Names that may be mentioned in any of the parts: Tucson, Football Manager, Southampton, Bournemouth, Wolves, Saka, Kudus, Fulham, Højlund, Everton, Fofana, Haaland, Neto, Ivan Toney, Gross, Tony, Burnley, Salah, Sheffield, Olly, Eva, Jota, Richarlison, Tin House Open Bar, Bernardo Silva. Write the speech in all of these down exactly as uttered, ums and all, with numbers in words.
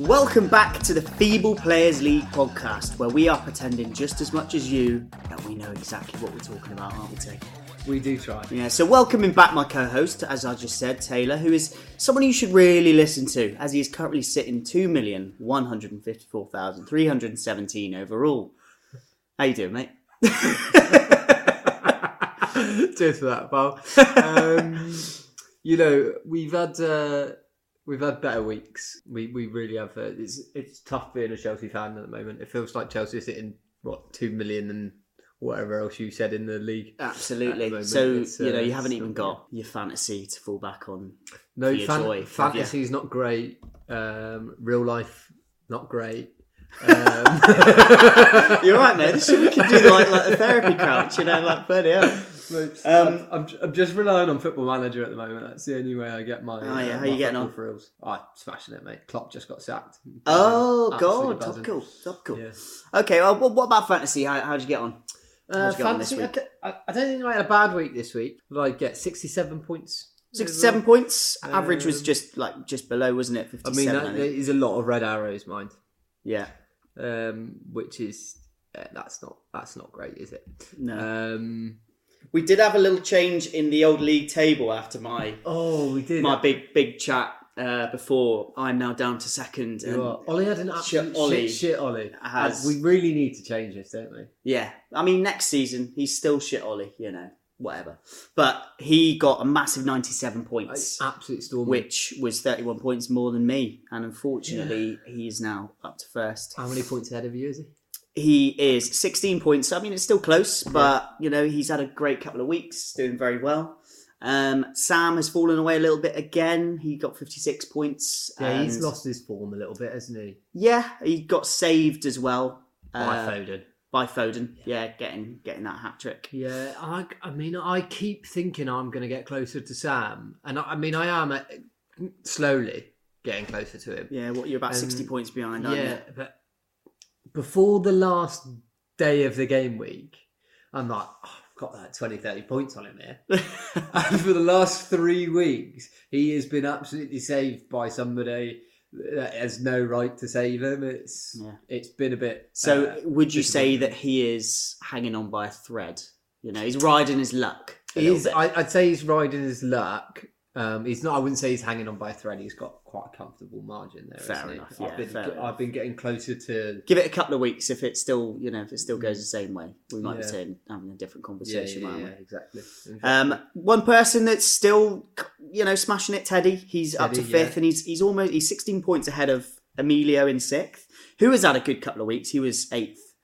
Welcome back to the Feeble Players League podcast, where we are pretending just as much as you that we know exactly what we're talking about, aren't we, Tay? We do try. Yeah, so welcoming back my co-host, as I just said, Taylor, who is someone you should really listen to, as he is currently sitting two million one hundred fifty-four thousand three hundred seventeen overall. How you doing, mate? Cheers for that, pal. Um, you know, we've had uh, we've had better weeks. We we really have. Uh, it's it's tough being a Chelsea fan at the moment. It feels like Chelsea are sitting, what, two million and whatever else you said in the league. Absolutely. The so, uh, you know, you haven't even got your fantasy to fall back on. No, fan- joy, fantasy's not great. Um, real life, not great. Um. You're right, man. This we can do like, like a therapy crouch, you know, like bloody hell. Um, I'm, I'm just relying on Football Manager at the moment. That's the only way I get my. Oh yeah, uh, how you getting on? Thrills. I'm oh, smashing it, mate. Klopp just got sacked. Oh um, god, topical, topical. Yeah. Okay, well, what about fantasy? How how'd you get on? Uh, fantasy, I, I, I don't think I had a bad week this week. Did I get sixty-seven points? sixty-seven points? Um, Average was just like just below, wasn't it? fifty-seven, I mean, that I is a lot of red arrows, mind. Yeah. Um, which is, yeah, that's not that's not great, is it? No. Um, we did have a little change in the old league table after my oh, we did. my yeah. big, big chat. Uh, before I'm now down to second. And Olly had an absolute shit Olly. Shit, shit Olly. Has, we really need to change this, don't we? Yeah. I mean, next season, he's still shit Olly, you know, whatever. But he got a massive ninety-seven points. Absolute storm. Which was thirty-one points more than me. And unfortunately, yeah. he is now up to first. How many points ahead of you is he? He is sixteen points. I mean, it's still close, but, yeah. you know, he's had a great couple of weeks, doing very well. Um, Sam has fallen away a little bit again. He got fifty-six points. Yeah, he's lost his form a little bit, hasn't he? Yeah, he got saved as well uh, by Foden. By Foden, yeah, yeah getting getting that hat trick. Yeah, I, I mean, I keep thinking I'm going to get closer to Sam, and I, I mean, I am uh, slowly getting closer to him. Yeah, what you're about um, sixty points behind, aren't yeah, you? Yeah, but before the last day of the game week, I'm like. Oh, got that twenty, thirty points on him here. And for the last three weeks, he has been absolutely saved by somebody that has no right to save him. It's yeah. It's been a bit... So uh, would you say that he is hanging on by a thread? You know, he's riding his luck. Is, I, I'd say he's riding his luck. Um, he's not. I wouldn't say he's hanging on by a thread. He's got quite a comfortable margin there. Fair enough. Yeah, I've, been, fair I've enough. been getting closer to. Give it a couple of weeks. If it still, you know, if it still goes the same way, we might yeah. be saying, having a different conversation. Yeah, yeah, yeah, yeah. exactly. exactly. Um, one person that's still, you know, smashing it. Teddy. He's Teddy, up to fifth, yeah. and he's he's almost he's sixteen points ahead of Emilio in sixth, who has had a good couple of weeks. He was eighth.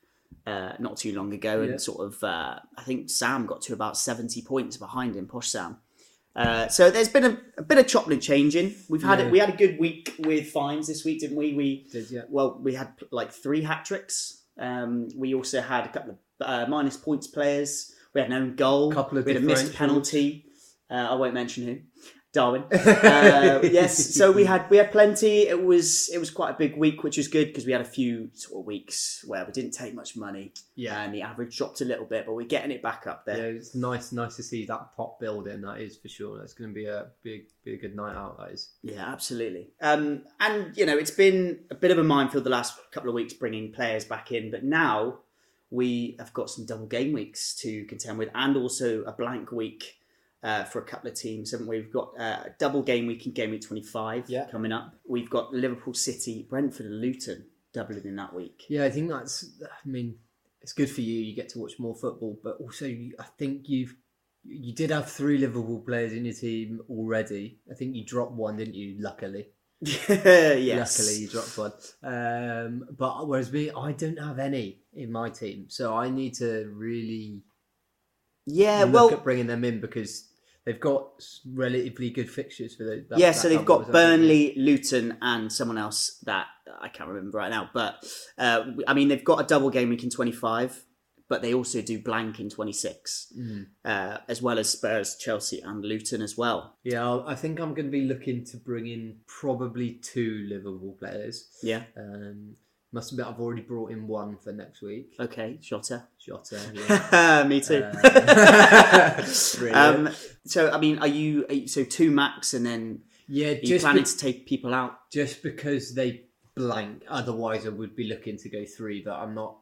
Uh, not too long ago, and yeah. sort of, uh, I think Sam got to about seventy points behind him. Posh Sam. Uh, so there's been a, a bit of chopping and changing. We've had yeah. it. We had a good week with fines this week, didn't we? We did, yeah. Well, we had like three hat tricks. Um, we also had a couple of uh, minus points players. We had an own goal. Couple of we had a missed penalty. Uh, I won't mention who. Darwin. Uh, yes. So we had we had plenty. It was it was quite a big week, which was good because we had a few sort of weeks where we didn't take much money. Yeah. And the average dropped a little bit, but we're getting it back up there. Yeah, it's nice nice to see that pot building. That is for sure. That's going to be a big be, be a good night out. That is. Yeah, absolutely. Um, and you know, it's been a bit of a minefield the last couple of weeks bringing players back in, but now we have got some double game weeks to contend with, and also a blank week. Uh, for a couple of teams, haven't we? We've got uh, double game week in game week twenty-five yeah. coming up. We've got Liverpool, City, Brentford and Luton doubling in that week. Yeah, I think that's, I mean, it's good for you. You get to watch more football, but also you, I think you've, you did have three Liverpool players in your team already. I think you dropped one, didn't you? Luckily. yes. Luckily you dropped one. Um, but whereas me, I don't have any in my team. So I need to really yeah, well, look at bringing them in because... They've got relatively good fixtures for those. Yeah, that so they've got Burnley, Luton and someone else that I can't remember right now. But, uh, I mean, they've got a double game week in twenty-five, but they also do blank in twenty-six, mm. uh, as well as Spurs, Chelsea and Luton as well. Yeah, I think I'm going to be looking to bring in probably two Liverpool players. Yeah. Um, must admit, I've already brought in one for next week. Okay, Jota. Jota, yeah. Me too. Uh, um, so, I mean, are you, are you... So, two max and then... Yeah, just... Are you planning be- to take people out? Just because they blank. Otherwise, I would be looking to go three, but I'm not.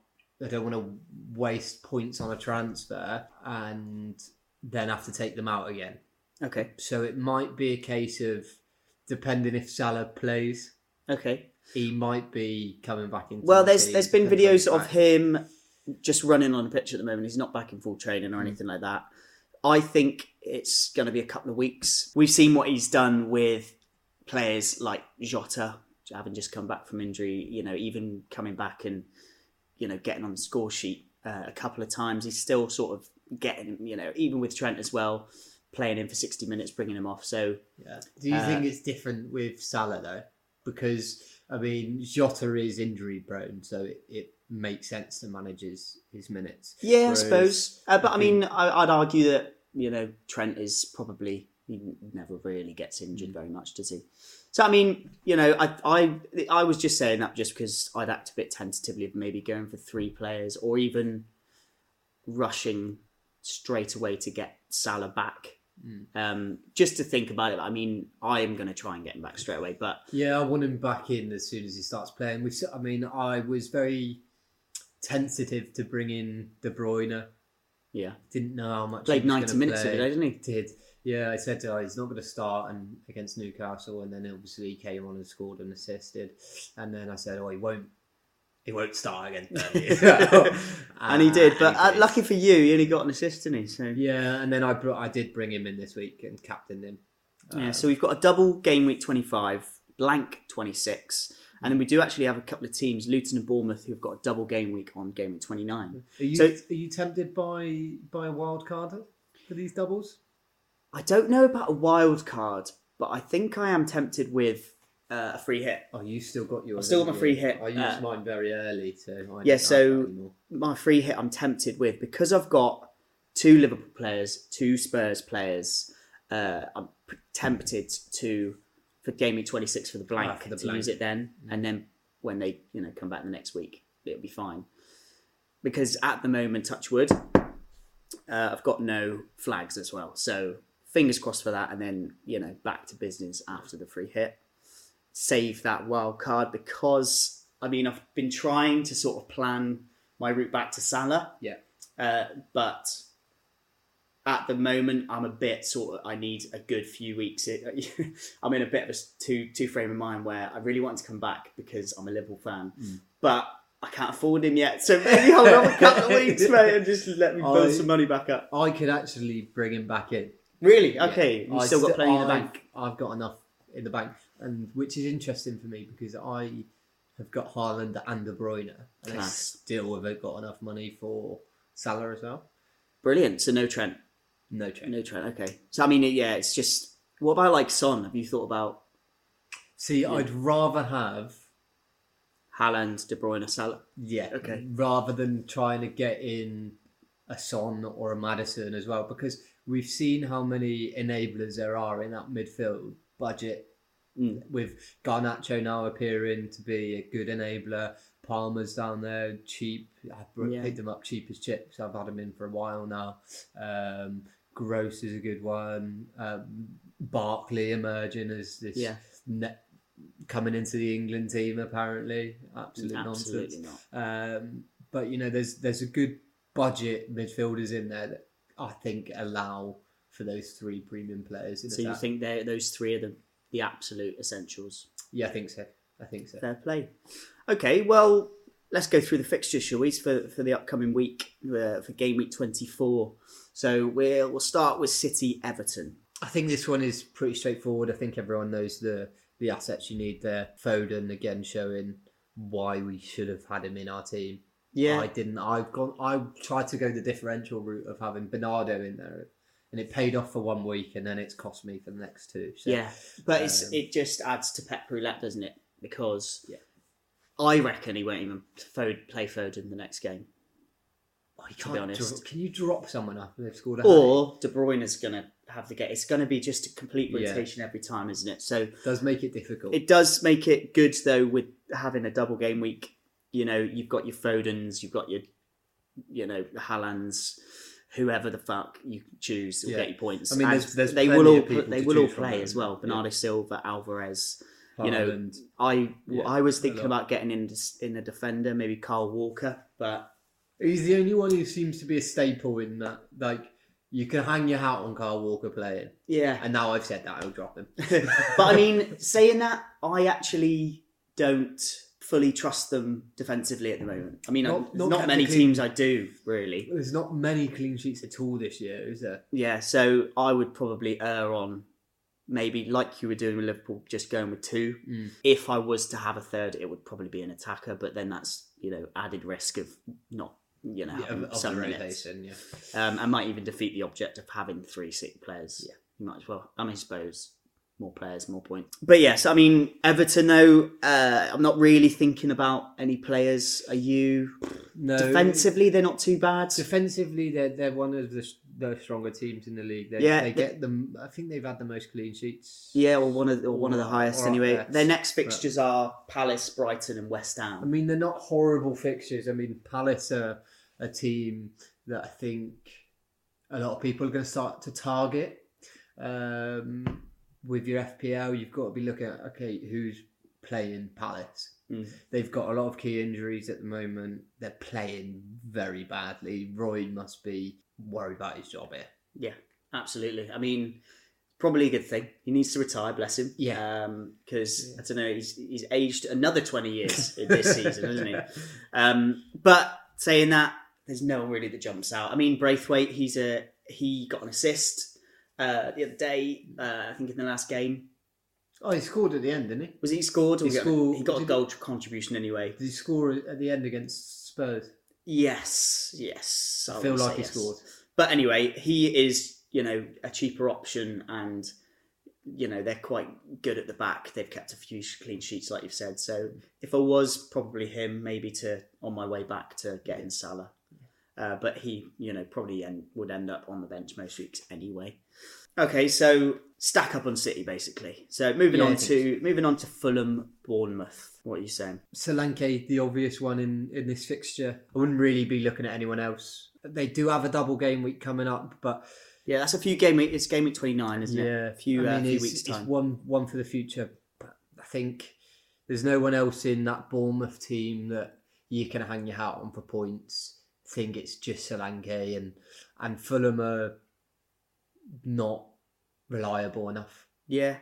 I don't want to waste points on a transfer and then have to take them out again. Okay. So it might be a case of, depending if Salah plays, okay, he might be coming back into. Well, the there's team, there's been videos of him just running on the pitch at the moment. He's not back in full training or anything mm. like that. I think it's going to be a couple of weeks. We've seen what he's done with players like Jota, having just come back from injury, you know, even coming back and, you know, getting on the score sheet uh, a couple of times. He's still sort of getting, you know, even with Trent as well, playing him for sixty minutes, bringing him off. So, yeah. Do you uh, think it's different with Salah, though? Because, I mean, Jota is injury prone, so it, it makes sense to manage his, his minutes. Yeah, Whereas, I suppose. Uh, but, I, I mean, think... I, I'd argue that, you know, Trent is probably... He never really gets injured very much, does he? So, I mean, you know, I I, I was just saying that just because I'd act a bit tentatively of maybe going for three players or even rushing straight away to get Salah back. Mm. Um, just to think about it. I mean, I am going to try and get him back straight away. But yeah, I want him back in as soon as he starts playing. We've, I mean, I was very tentative to bring in De Bruyne. Yeah. Didn't know how much Played he was ninety minutes play. Of it, didn't he? Did. Yeah, I said to her, he's not going to start and against Newcastle, and then obviously he came on and scored and assisted, and then I said, oh, he won't, he won't start again. uh, and he did, but he did. Uh, lucky for you, he only got an assist, didn't he? So yeah, and then I brought, I did bring him in this week and captained him. Um, yeah, so we've got a double game week twenty-five, blank twenty-six, mm-hmm. and then we do actually have a couple of teams, Luton and Bournemouth, who've got a double game week on game week twenty-nine. Are you, so, are you tempted by by a wild card for these doubles? I don't know about a wild card, but I think I am tempted with uh, a free hit. Oh, you still got yours. I've still got my free hit. I used uh, mine very early, so I yeah. So my free hit, I'm tempted with because I've got two Liverpool players, two Spurs players. Uh, I'm tempted to for game week twenty-six for the blank ah, for the to blank. Use it then, mm-hmm. and then when they you know come back the next week, it'll be fine. Because at the moment, touchwood, uh, I've got no flags as well, so. Fingers crossed for that, and then, you know, back to business after the free hit. Save that wild card because, I mean, I've been trying to sort of plan my route back to Salah. Yeah. Uh, but at the moment, I'm a bit sort of, I need a good few weeks. I'm in a bit of a two, two frame of mind where I really want to come back because I'm a Liverpool fan. Mm. But I can't afford him yet, so maybe hold on a couple of weeks, mate, and just let me build I, some money back up. I could actually bring him back in. Really? Okay. Yeah. You've still I, got plenty in the bank. I've got enough in the bank, and which is interesting for me because I have got Haaland and De Bruyne, and Class. I still haven't got enough money for Salah as well. Brilliant. So no Trent? No Trent. No Trent, okay. So, I mean, yeah, it's just... What about, like, Son? Have you thought about... See, yeah. I'd rather have... Haaland, De Bruyne, Salah? Yeah. Okay. Rather than trying to get in a Son or a Maddison as well, because... We've seen how many enablers there are in that midfield budget mm. with Garnacho now appearing to be a good enabler. Palmer's down there, cheap. I've yeah. picked him up cheap as chips. I've had him in for a while now. Um, Gross is a good one. Um, Barkley emerging as this yeah. net coming into the England team, apparently. Absolute Absolutely nonsense. Not. Um, but, you know, there's there's a good budget midfielders in there that I think allow for those three premium players. So you think they those three are the, the absolute essentials? Yeah, I think so. I think so. Fair play. Okay, well, let's go through the fixtures, shall we, for, for the upcoming week, uh, for game week twenty-four. So we'll, we'll start with City Everton. I think this one is pretty straightforward. I think everyone knows the, the assets you need there. Foden, again, showing why we should have had him in our team. Yeah, I didn't. I've gone. I tried to go the differential route of having Bernardo in there, and it paid off for one week, and then it's cost me for the next two. So, yeah, but um, it's it just adds to Pep Roulette, doesn't it? Because yeah. I reckon he won't even Foden, play Foden the next game. Oh, you can't. To be honest, drop, can you drop someone after they've scored a hat? Or De Bruyne is going to have the get. It's going to be just a complete rotation yeah. every time, isn't it? So it does make it difficult. It does make it good though with having a double game week. You know, you've got your Fodens, you've got your, you know, Haalands, whoever the fuck you choose will yeah. get your points. I mean, there's, there's they will all they will all play as well. Bernardo yeah. Silva, Alvarez, You know, I yeah, I was thinking about getting in in a defender, maybe Kyle Walker, but he's the only one who seems to be a staple in that. Like, you can hang your hat on Kyle Walker playing. Yeah. And now I've said that, I'll drop him. But I mean, saying that, I actually don't fully trust them defensively at the moment. I mean, not, not, not many teams I do, really. There's not many clean sheets at all this year, is there? Yeah, so I would probably err on maybe, like you were doing with Liverpool, just going with two. Mm. If I was to have a third, it would probably be an attacker, but then that's, you know, added risk of not, you know, yeah, of some minutes. Yeah. Um, I might even defeat the object of having three sick players. Yeah, you might as well. I mean, I suppose more players, more points. But yes, I mean, Everton, though, uh, I'm not really thinking about any players. Are you? No. Defensively, they're not too bad. Defensively, they're, they're one of the, the stronger teams in the league. They, yeah, they get them. I think they've had the most clean sheets. Yeah, or one of or one of the highest anyway. There. Their next fixtures but, are Palace, Brighton, and West Ham. I mean, they're not horrible fixtures. I mean, Palace are a team that I think a lot of people are going to start to target. Um, with your F P L, you've got to be looking at, okay, who's playing Palace? Mm. They've got a lot of key injuries at the moment. They're playing very badly. Roy must be worried about his job here. Yeah, absolutely. I mean, probably a good thing. He needs to retire, bless him. Yeah. Because, um, yeah. I don't know, he's he's aged another twenty years in this season, hasn't he? Um, but saying that, there's no one really that jumps out. I mean, Braithwaite, he's a he got an assist uh, the other day, uh, I think in the last game. Oh, he scored at the end, didn't he? Was he scored? Or he, scored, he got a goal he, contribution anyway. Did he score at the end against Spurs? Yes, yes. I, I feel like he yes. scored. But anyway, he is, you know, a cheaper option and, you know, they're quite good at the back. They've kept a few clean sheets, like you've said. So if I was probably him, maybe to on my way back to getting Salah. Uh, but he, you know, probably end, would end up on the bench most weeks anyway. Okay, so stack up on City basically. So moving yeah, on to so. moving on to Fulham, Bournemouth. What are you saying? Solanke, the obvious one in, in this fixture. I wouldn't really be looking at anyone else. They do have a double game week coming up, but yeah, that's a few game week. It's game week twenty-nine, isn't yeah. it? A few, I mean, uh, few it's, weeks time. It's one one for the future. But I think there's no one else in that Bournemouth team that you can hang your hat on for points. I think it's just Solanke and and Fulham are not reliable enough. Yeah,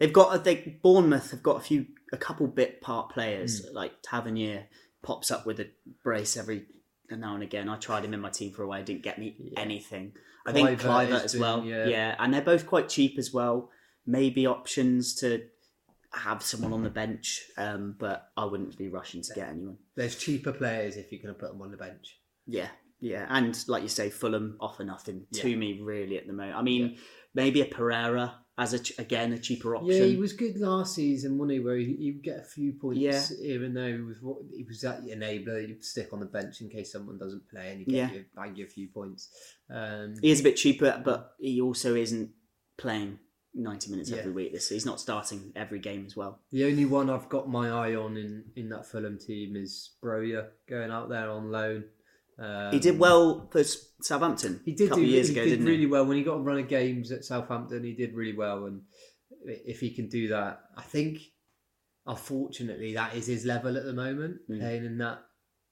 they've got they Bournemouth have got a few a couple bit part players mm. like Tavernier pops up with a brace every now and again. I tried him in my team for a while, didn't get me yeah. anything. I Cliver think Cliver as been, well. Yeah. yeah, and they're both quite cheap as well. Maybe options to have someone on the bench, um, but I wouldn't be rushing to get anyone. There's cheaper players if you're going to put them on the bench. Yeah. Yeah, and like you say, Fulham off or nothing yeah. to me really at the moment. I mean, yeah. maybe a Pereira as a ch- again a cheaper option. Yeah, he was good last season, wasn't he? Where he, he would get a few points yeah. here and there. He was what he was that enabler. You'd stick on the bench in case someone doesn't play, and you yeah. you, bang you a few points. Um, he is a bit cheaper, but he also isn't playing ninety minutes yeah. every week. So he's not starting every game as well. The only one I've got my eye on in, in that Fulham team is Broya going out there on loan. Um, he did well for Southampton. He did a couple do, of years he ago, did didn't really he? Really well when he got a run of games at Southampton. He did really well, and if he can do that, I think, unfortunately, that is his level at the moment, mm. playing in that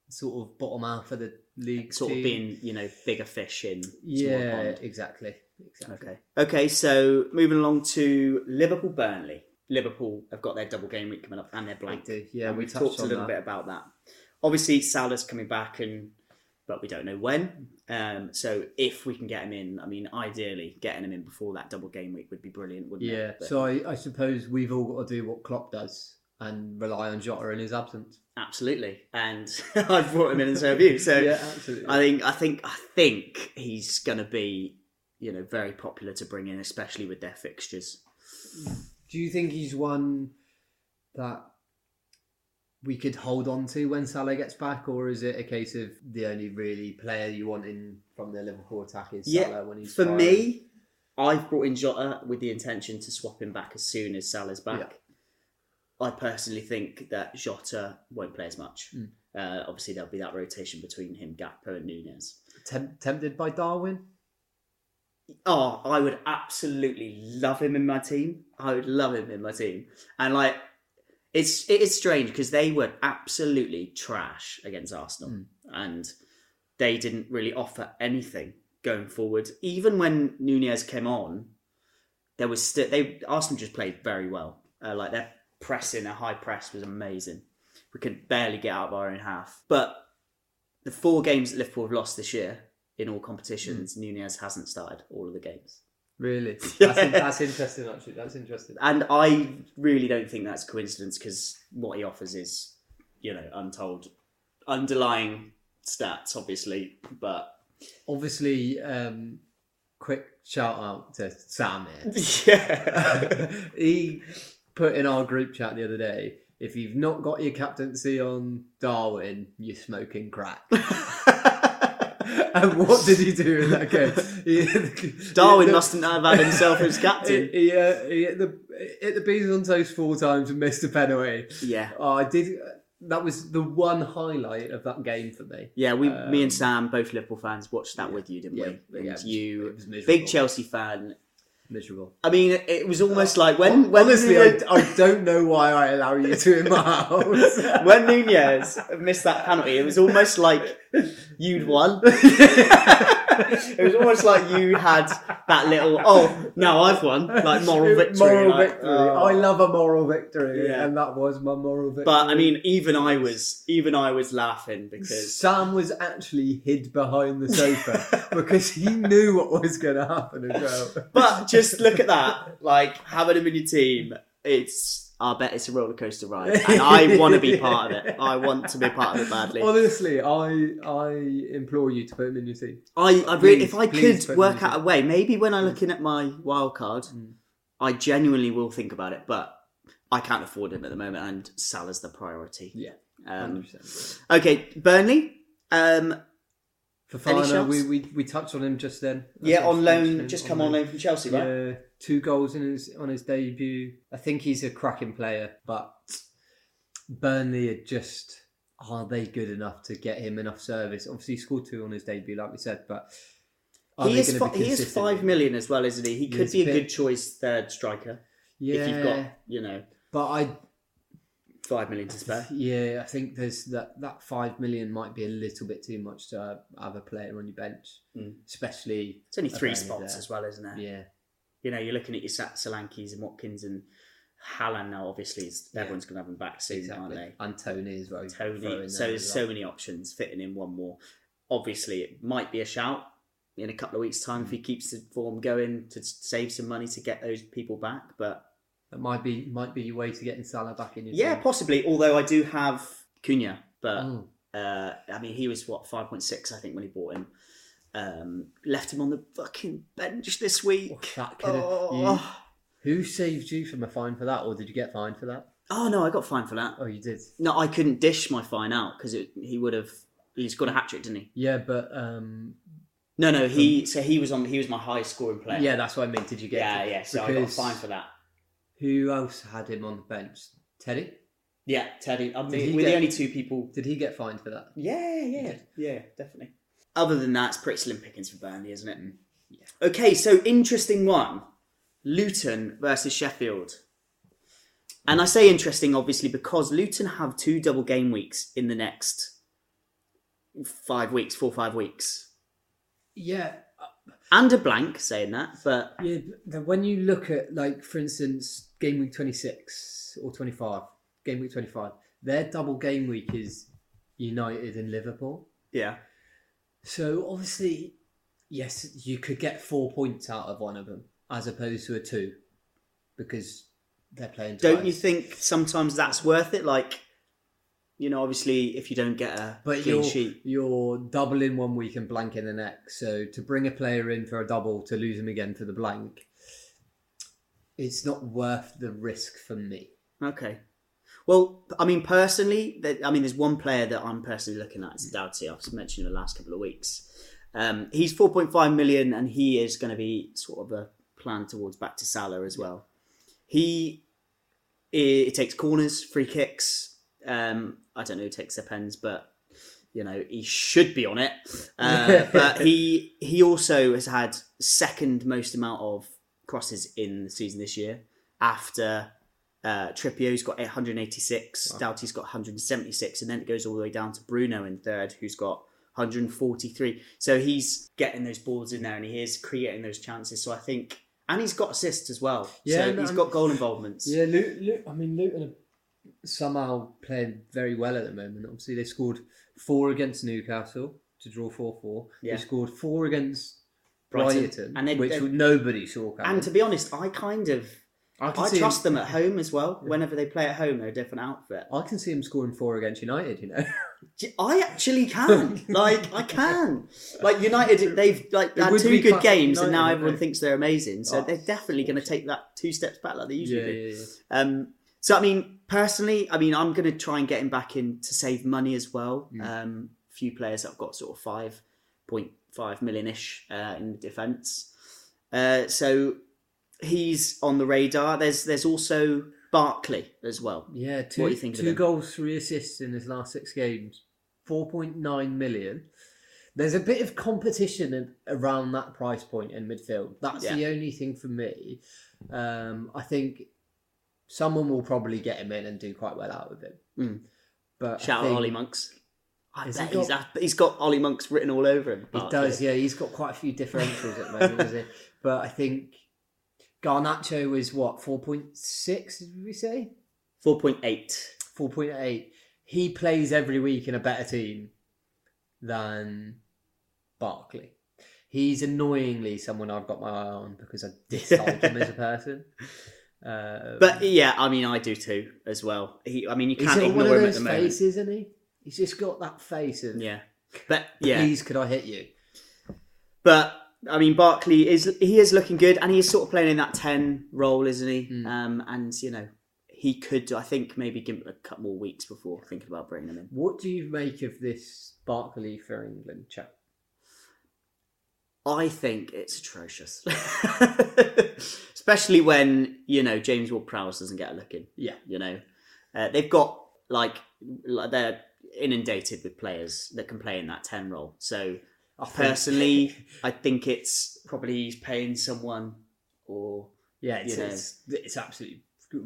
sort of bottom half of the league, sort team. of being you know bigger fish in. Yeah, exactly. Exactly. Okay. Okay. So moving along to Liverpool, Burnley. Liverpool have got their double game week coming up, and they're blank. They yeah, and we, we talked a little that. bit about that. Obviously, Salah's coming back and. But we don't know when. Um, so if we can get him in, I mean, ideally, getting him in before that double game week would be brilliant, wouldn't yeah. it? Yeah, so I, I suppose we've all got to do what Klopp does and rely on Jota in his absence. Absolutely. And I've brought him in and so have you. So yeah, absolutely. I think, I think, I think he's going to be, you know, very popular to bring in, especially with their fixtures. Do you think he's one that we could hold on to when Salah gets back, or is it a case of the only really player you want in from the Liverpool attack is yeah, Salah when he's for firing? Me, I've brought in Jota with the intention to swap him back as soon as Salah's back. Yeah. I personally think that Jota won't play as much. Mm. Uh, obviously, there'll be that rotation between him, Gakpo and Nunez. Temp- tempted by Darwin? Oh, I would absolutely love him in my team. I would love him in my team. And like, it's it is strange because they were absolutely trash against Arsenal, mm. and they didn't really offer anything going forward. Even when Nunez came on, there was still they Arsenal just played very well. Uh, like their pressing, their high press was amazing. We could barely get out of our own half. But the four games that Liverpool have lost this year in all competitions, mm. Nunez hasn't started all of the games. Really? Yeah. That's, in, that's interesting, actually. That's interesting. And I really don't think that's coincidence because what he offers is, you know, untold. Underlying stats, obviously, but... Obviously, um, quick shout-out to Sam here. Yeah. He put in our group chat the other day, if you've not got your captaincy on Darwin, you're smoking crack. And what did he do in that game? He, Darwin he the, mustn't have had himself as captain. He, he, uh, he hit the, hit the bees on toast four times and missed a penalty. Yeah. Oh, I did. That was the one highlight of that game for me. Yeah, we, um, me and Sam, both Liverpool fans, watched that yeah, with you, didn't yeah, we? Yeah, you, big Chelsea fan. Miserable. I mean, it was almost like when... when Honestly, Nunez... I, I don't know why I allow you to in my house. When Nunez missed that penalty, it was almost like you'd won. It was almost like you had that little, oh, no, I've won, like moral victory. Moral like, victory. Oh. I love a moral victory, yeah. And that was my moral victory. But, I mean, even I was even I was laughing because... Sam was actually hid behind the sofa because he knew what was going to happen as well. But just look at that, like, having him in your team, it's... I bet it's a roller coaster ride, and I want to be part of it. I want to be part of it badly. Honestly, I I implore you to put him in your team. I, I really, if I could work out a way, maybe when I'm looking at my wild card, mm. I genuinely will think about it. But I can't afford him at the moment, and Salah's the priority. Yeah, um, one hundred percent. Okay, Burnley. Um, Fofana, we, we we touched on him just then. That's yeah, on loan, just come on loan from Chelsea, right? Yeah, two goals in his on his debut. I think he's a cracking player, but Burnley are just, are they good enough to get him enough service? Obviously, he scored two on his debut, like we said, but are he, they is, fi- be he is five million as well, isn't he? He could he be a, a good choice third striker. Yeah, if you've got, you know, but I five million to spare. Yeah, I think there's that that five million might be a little bit too much to have a player on your bench, mm. especially. It's only three spots there. As well, isn't it? Yeah. You know, you're looking at your Solankes and Watkins and Haaland now, obviously. Yeah. Everyone's going to have him back soon, exactly. Aren't they? And Tony as well. Tony. So there's so many options, fitting in one more. Obviously, it might be a shout in a couple of weeks' time if he keeps the form going to save some money to get those people back. But that might be might be your way to getting Salah back in your yeah, team. Yeah, possibly. Although I do have Cunha. But, oh. uh, I mean, he was, what, five point six, I think, when he bought him. Um, left him on the fucking bench this week. Oh, that oh. You, who saved you from a fine for that, or did you get fined for that? Oh no, I got fined for that. Oh, you did? No, I couldn't dish my fine out because he would have. He's got a hat trick, didn't he? Yeah, but um, no, no, he. So he was on. He was my high scoring player. Yeah, that's what I mean. Did you get? Yeah, it? yeah. So because I got fined for that. Who else had him on the bench? Teddy. Yeah, Teddy. I mean, we're get, the only two people. Did he get fined for that? Yeah, yeah, yeah, definitely. Other than that, it's pretty slim pickings for Burnley, isn't it? Yeah. Okay, so interesting one. Luton versus Sheffield. And I say interesting, obviously, because Luton have two double game weeks in the next five weeks, four or five weeks. Yeah. And a blank saying that, but... Yeah, but when you look at, like, for instance, game week twenty-six or twenty-five, game week twenty-five, their double game week is United and Liverpool. Yeah. So, obviously, yes, you could get four points out of one of them as opposed to a two because they're playing twice. Don't you think sometimes that's worth it? Like, you know, obviously, if you don't get a but clean you're, sheet. You're doubling one week and blanking the next. So, to bring a player in for a double to lose him again for the blank, it's not worth the risk for me. Okay. Well, I mean, personally, I mean, there's one player that I'm personally looking at. It's Doughty. I've mentioned him the last couple of weeks. Um, he's four point five million and he is going to be sort of a plan towards back to Salah as well. He it takes corners, free kicks. Um, I don't know who takes their pens, but, you know, he should be on it. Uh, but he he also has had second most amount of crosses in the season this year after... Uh, Trippier's got one hundred eighty-six, wow. Doughty's got one hundred seventy-six, and then it goes all the way down to Bruno in third, who's got one hundred forty-three. So he's getting those balls in there and he is creating those chances. So I think, and he's got assists as well. Yeah, so no, he's I mean, got goal involvements. Yeah, Luton, Luton, I mean, Luton are somehow playing very well at the moment. Obviously, they scored four against Newcastle to draw four four. Yeah. They scored four against Brighton, Brighton and they, which they, nobody saw coming. And to be honest, I kind of... I, I trust him, them at home as well. Yeah. Whenever they play at home, they're a different outfit. I can see him scoring four against United, you know. I actually can. Like, I can. Like, United, they've like had two good games United, and now everyone they? thinks they're amazing. So oh, they're definitely going to take that two steps back like they usually yeah, do. Yeah, yeah. Um, so, I mean, personally, I mean, I'm going to try and get him back in to save money as well. Mm. Um, a few players that have got sort of five point five million-ish uh, in the defence. Uh, so... He's on the radar. There's there's also Barkley as well. Yeah, two, what do you think two of goals, three assists in his last six games. four point nine million. There's a bit of competition in, around that price point in midfield. That's yeah. the only thing for me. Um, I think someone will probably get him in and do quite well out of him. Mm. But shout out Olly Monks. I bet he he's, got, he's got Olly Monks written all over him. He does, yeah. He's got quite a few differentials at the moment, isn't he? But I think... Garnacho is what, four point six, did we say? four point eight. four point eight. He plays every week in a better team than Barkley. He's annoyingly someone I've got my eye on because I dislike him as a person. Uh, but yeah, I mean, I do too as well. He, I mean, you can't ignore him at the moment. He's got one of those faces, isn't he? He's just got that face of, yeah. But yeah. Please, could I hit you? But... I mean, Barkley is he is looking good, and he is sort of playing in that ten role, isn't he? Mm. Um, and you know, he could. I think maybe give him a couple more weeks before thinking about bringing him in. What do you make of this Barkley for England chat? I think it's atrocious, especially when you know James Ward-Prowse doesn't get a look in. Yeah, you know, uh, they've got like they're inundated with players that can play in that ten role, so. I Personally, think. I think it's probably paying someone or... Yeah, it's, you know. it's, it's absolutely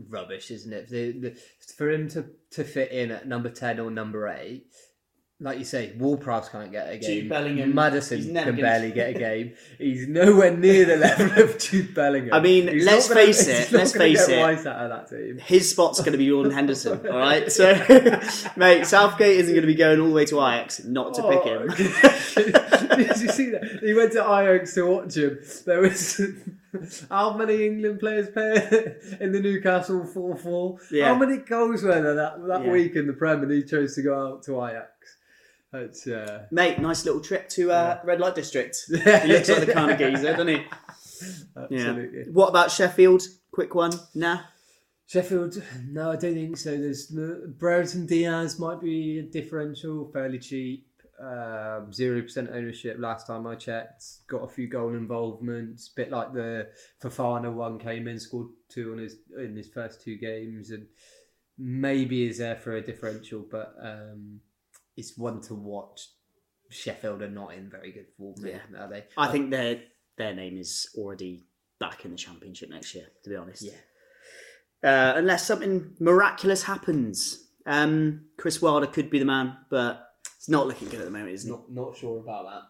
rubbish, isn't it? The, the, for him to, to fit in at number ten or number eight, like you say, Ward-Prowse can't get a game. Jude Bellingham. Maddison can gonna... barely get a game. He's nowhere near the level of Jude Bellingham. I mean, he's let's gonna, face it, let's face it. Out of that team. His spot's going to be Jordan Henderson, all right? So, mate, Southgate isn't going to be going all the way to Ajax not to oh, pick him. Okay. Did you see that? He went to Ajax to watch him. There was how many England players play in the Newcastle four four? Yeah. How many goals were there that, that yeah. week in the Prem and he chose to go out to Ajax? That's, uh... Mate, nice little trip to uh, yeah. Red Light District. He looks like the kind of geezer, doesn't he? Absolutely. Yeah. What about Sheffield? Quick one. Nah. Sheffield, no, I don't think so. There's Brereton Diaz might be a differential, fairly cheap. Um, zero percent ownership last time I checked. Got a few goal involvements. Bit like the Fofana one came in, scored two on his in his first two games, and maybe is there for a differential, but um, it's one to watch. Sheffield are not in very good form, yeah. are they? I um, think their their name is already back in the Championship next year. To be honest, yeah. Uh, unless something miraculous happens, um, Chris Wilder could be the man, but. It's not looking good at the moment, is it? Not, not sure about that.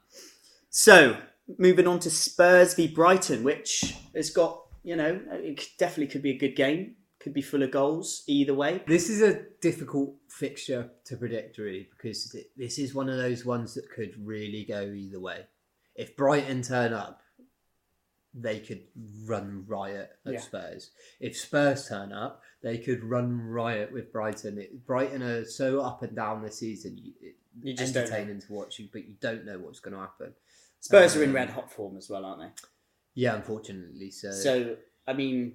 So, moving on to Spurs v Brighton, which has got, you know, it definitely could be a good game. Could be full of goals either way. This is a difficult fixture to predict, really, because this is one of those ones that could really go either way. If Brighton turn up, they could run riot at yeah. Spurs. If Spurs turn up, they could run riot with Brighton. It, Brighton are so up and down this season. It, You just entertaining to watch, but you don't know what's going to happen. Spurs um, are in red hot form as well, aren't they? Yeah, unfortunately. So, so I mean,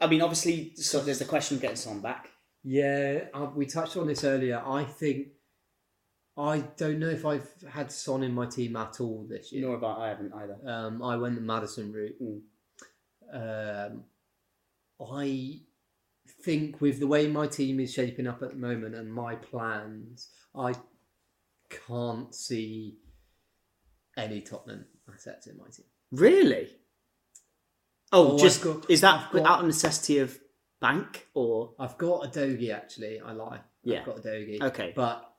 I mean, obviously, so there's the question of getting someone back. Yeah, uh, we touched on this earlier. I think I don't know if I've had Son in my team at all this year. Nor have I. I haven't either. Um, I went the Maddison route. Mm. Um, I. think with the way my team is shaping up at the moment and my plans, I can't see any Tottenham assets in my team. Really? Oh, oh just got, is that got, without the necessity of bank or? I've got a doggy actually. I lie. Yeah. I've got a doggy. Okay. But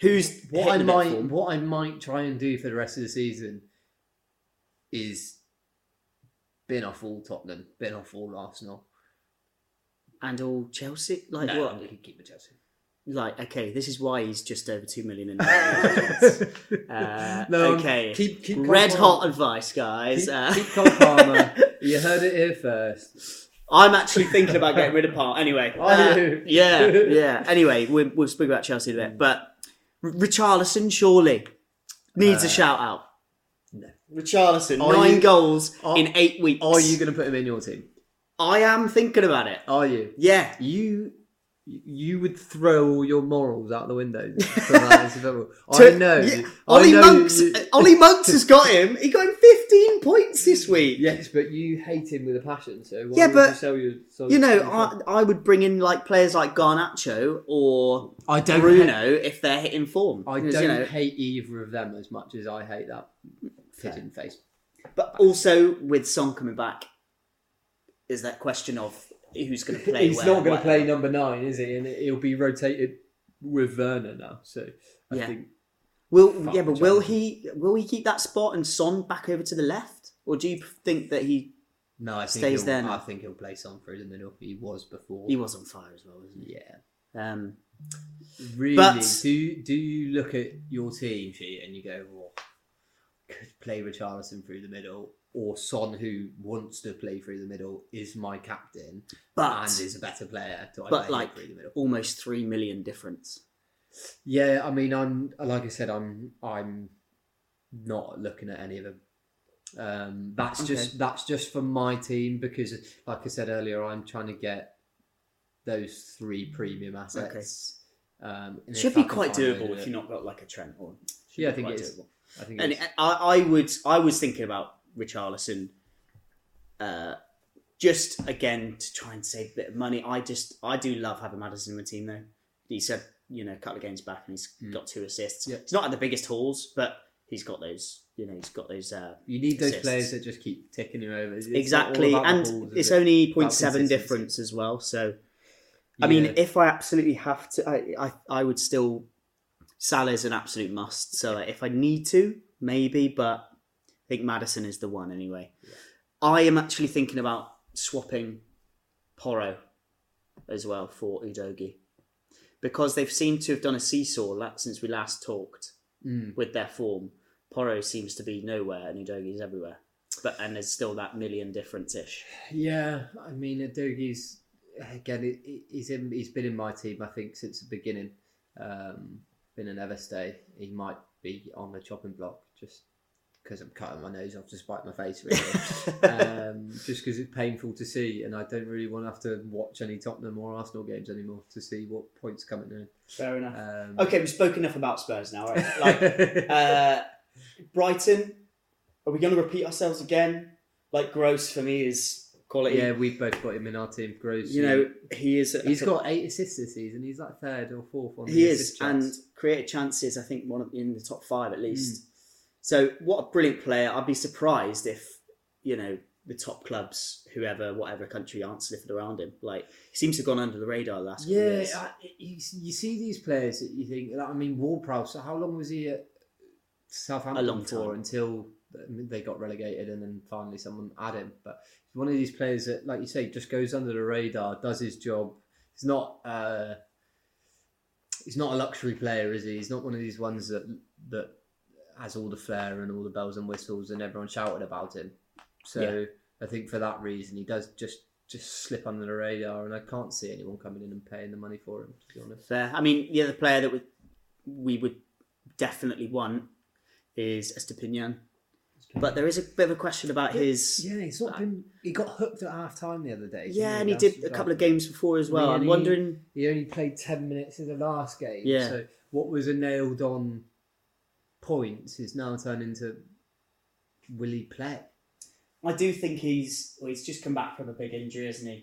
who's what I might form? what I might try and do for the rest of the season is bin off all Tottenham, bin off all Arsenal, and all Chelsea. Like no, what? I can keep the Chelsea. Like, okay, this is why he's just over two million in uh, no, okay, keep, keep red hot on. Advice, guys. Keep, uh, keep Cole Palmer. You heard it here first. I'm actually thinking about getting rid of Palmer. Anyway, uh, yeah, yeah. Anyway, we, we'll speak about Chelsea in a bit, but Richarlison surely needs uh, a shout out. No, Richarlison, are nine you, goals are, in eight weeks. Are you going to put him in your team? I am thinking about it. Are you? Yeah, you. You would throw all your morals out the window. For that. I know. Yeah. Ollie, I know Monks, you... Ollie Monks has got him. He got him fifteen points this week. Yes, but you hate him with a passion. So why yeah, would but, you sell your... Sell you know, I, I would bring in like players like Garnacho or I don't Bruno hate, if they're hitting form. I don't you know, hate either of them as much as I hate that fitting yeah. face. But also with Son coming back, is that question of... Who's going to play? He's where, not going to play number nine, is he? And he'll be rotated with Werner now. So I yeah. think. Will yeah, but will he? Will he keep that spot and Son back over to the left, or do you think that he? No, I think stays there. Now? I think he'll play Son through the middle. He was before. He was on fire as well, wasn't he? Yeah. Um, really? But, do do you look at your team sheet and you go, well, could play Richarlison through the middle? Or Son, who wants to play through the middle, is my captain, but and is a better player. So I but play like through the middle. Almost three million difference. Yeah, I mean, I'm like I said, I'm I'm not looking at any of them. Um, that's okay. just that's just for my team because, like I said earlier, I'm trying to get those three premium assets. Okay. Um, should be quite doable if you've not got like a Trent or. Yeah, I think it is. Doable. I think. And it is. I, I would. I was thinking about Richarlison, uh, just again to try and save a bit of money. I just I do love having Maddison in my team though. He said you know a couple of games back and he's mm. got two assists. Yep. He's not at the biggest hauls, but he's got those. You know he's got those. Uh, you need those assists. Players that just keep ticking him over. It's exactly, and balls, it's it? only point seven difference as well. So I yeah. mean, if I absolutely have to, I I, I would still. Salah's an absolute must. So like, if I need to, maybe, but. I think Maddison is the one anyway. Yeah. I am actually thinking about swapping Porro as well for Udogie because they've seemed to have done a seesaw since we last talked mm. with their form. Porro seems to be nowhere and Udogie's everywhere, but and there's still that million difference ish. Yeah, I mean Udogie's again. He's in, he's been in my team I think since the beginning. Um, been an Everstay. He might be on the chopping block just. Because I'm cutting my nose off to spite my face, really. um, just because it's painful to see, and I don't really want to have to watch any Tottenham or Arsenal games anymore to see what points coming in. Fair enough. Um, okay, we've spoken enough about Spurs now, right? Like uh, Brighton, are we going to repeat ourselves again? Like Gross for me is quality. Yeah, we've both got him in our team. Gross, you know, he is. He's a, got eight assists this season. He's like third or fourth on. He the is, and created chances. I think one of, in the top five at least. Mm. So what a brilliant player. I'd be surprised if, you know, the top clubs, whoever, whatever country aren't sniffing around him. Like, he seems to have gone under the radar the last yeah, couple of years. Yeah, you, you see these players that you think, I mean, Ward-Prowse, how long was he at Southampton a long for time. Until they got relegated and then finally someone had him? But he's one of these players that, like you say, just goes under the radar, does his job. He's not, uh, he's not a luxury player, is he? He's not one of these ones that that... has all the flair and all the bells and whistles and everyone shouted about him. So yeah. I think for that reason, he does just, just slip under the radar and I can't see anyone coming in and paying the money for him, to be honest. Fair. I mean, the other player that we, we would definitely want is Estepinian. But there is a bit of a question about yeah, his... Yeah, he's not uh, been... He got hooked at half-time the other day. Yeah, and he did a couple of games before as well. I mean, I'm wondering... He only played ten minutes in the last game. Yeah. So what was a nailed-on... points is now turned into will he play? I do think he's well, he's just come back from a big injury, isn't he?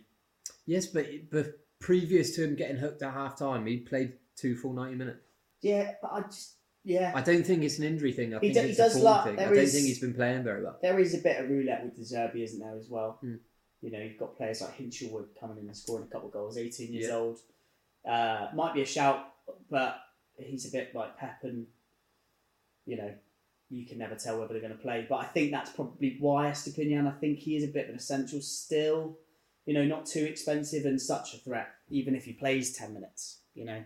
Yes, but but previous to him getting hooked at half time, he played two full ninety minutes. Yeah, but I just yeah. I don't think it's an injury thing. I he think do, it's he does a form like, thing. I don't is, think he's been playing very well. There is a bit of roulette with De Zerbi, isn't there, as well? Mm. You know, you've got players like Hinchelwood coming in and scoring a couple of goals, eighteen years yeah. old. Uh, might be a shout, but he's a bit like Pep and, you know, you can never tell whether they're going to play. But I think that's probably why Estupiñán, I think he is a bit of an essential still. You know, not too expensive and such a threat, even if he plays ten minutes, you know.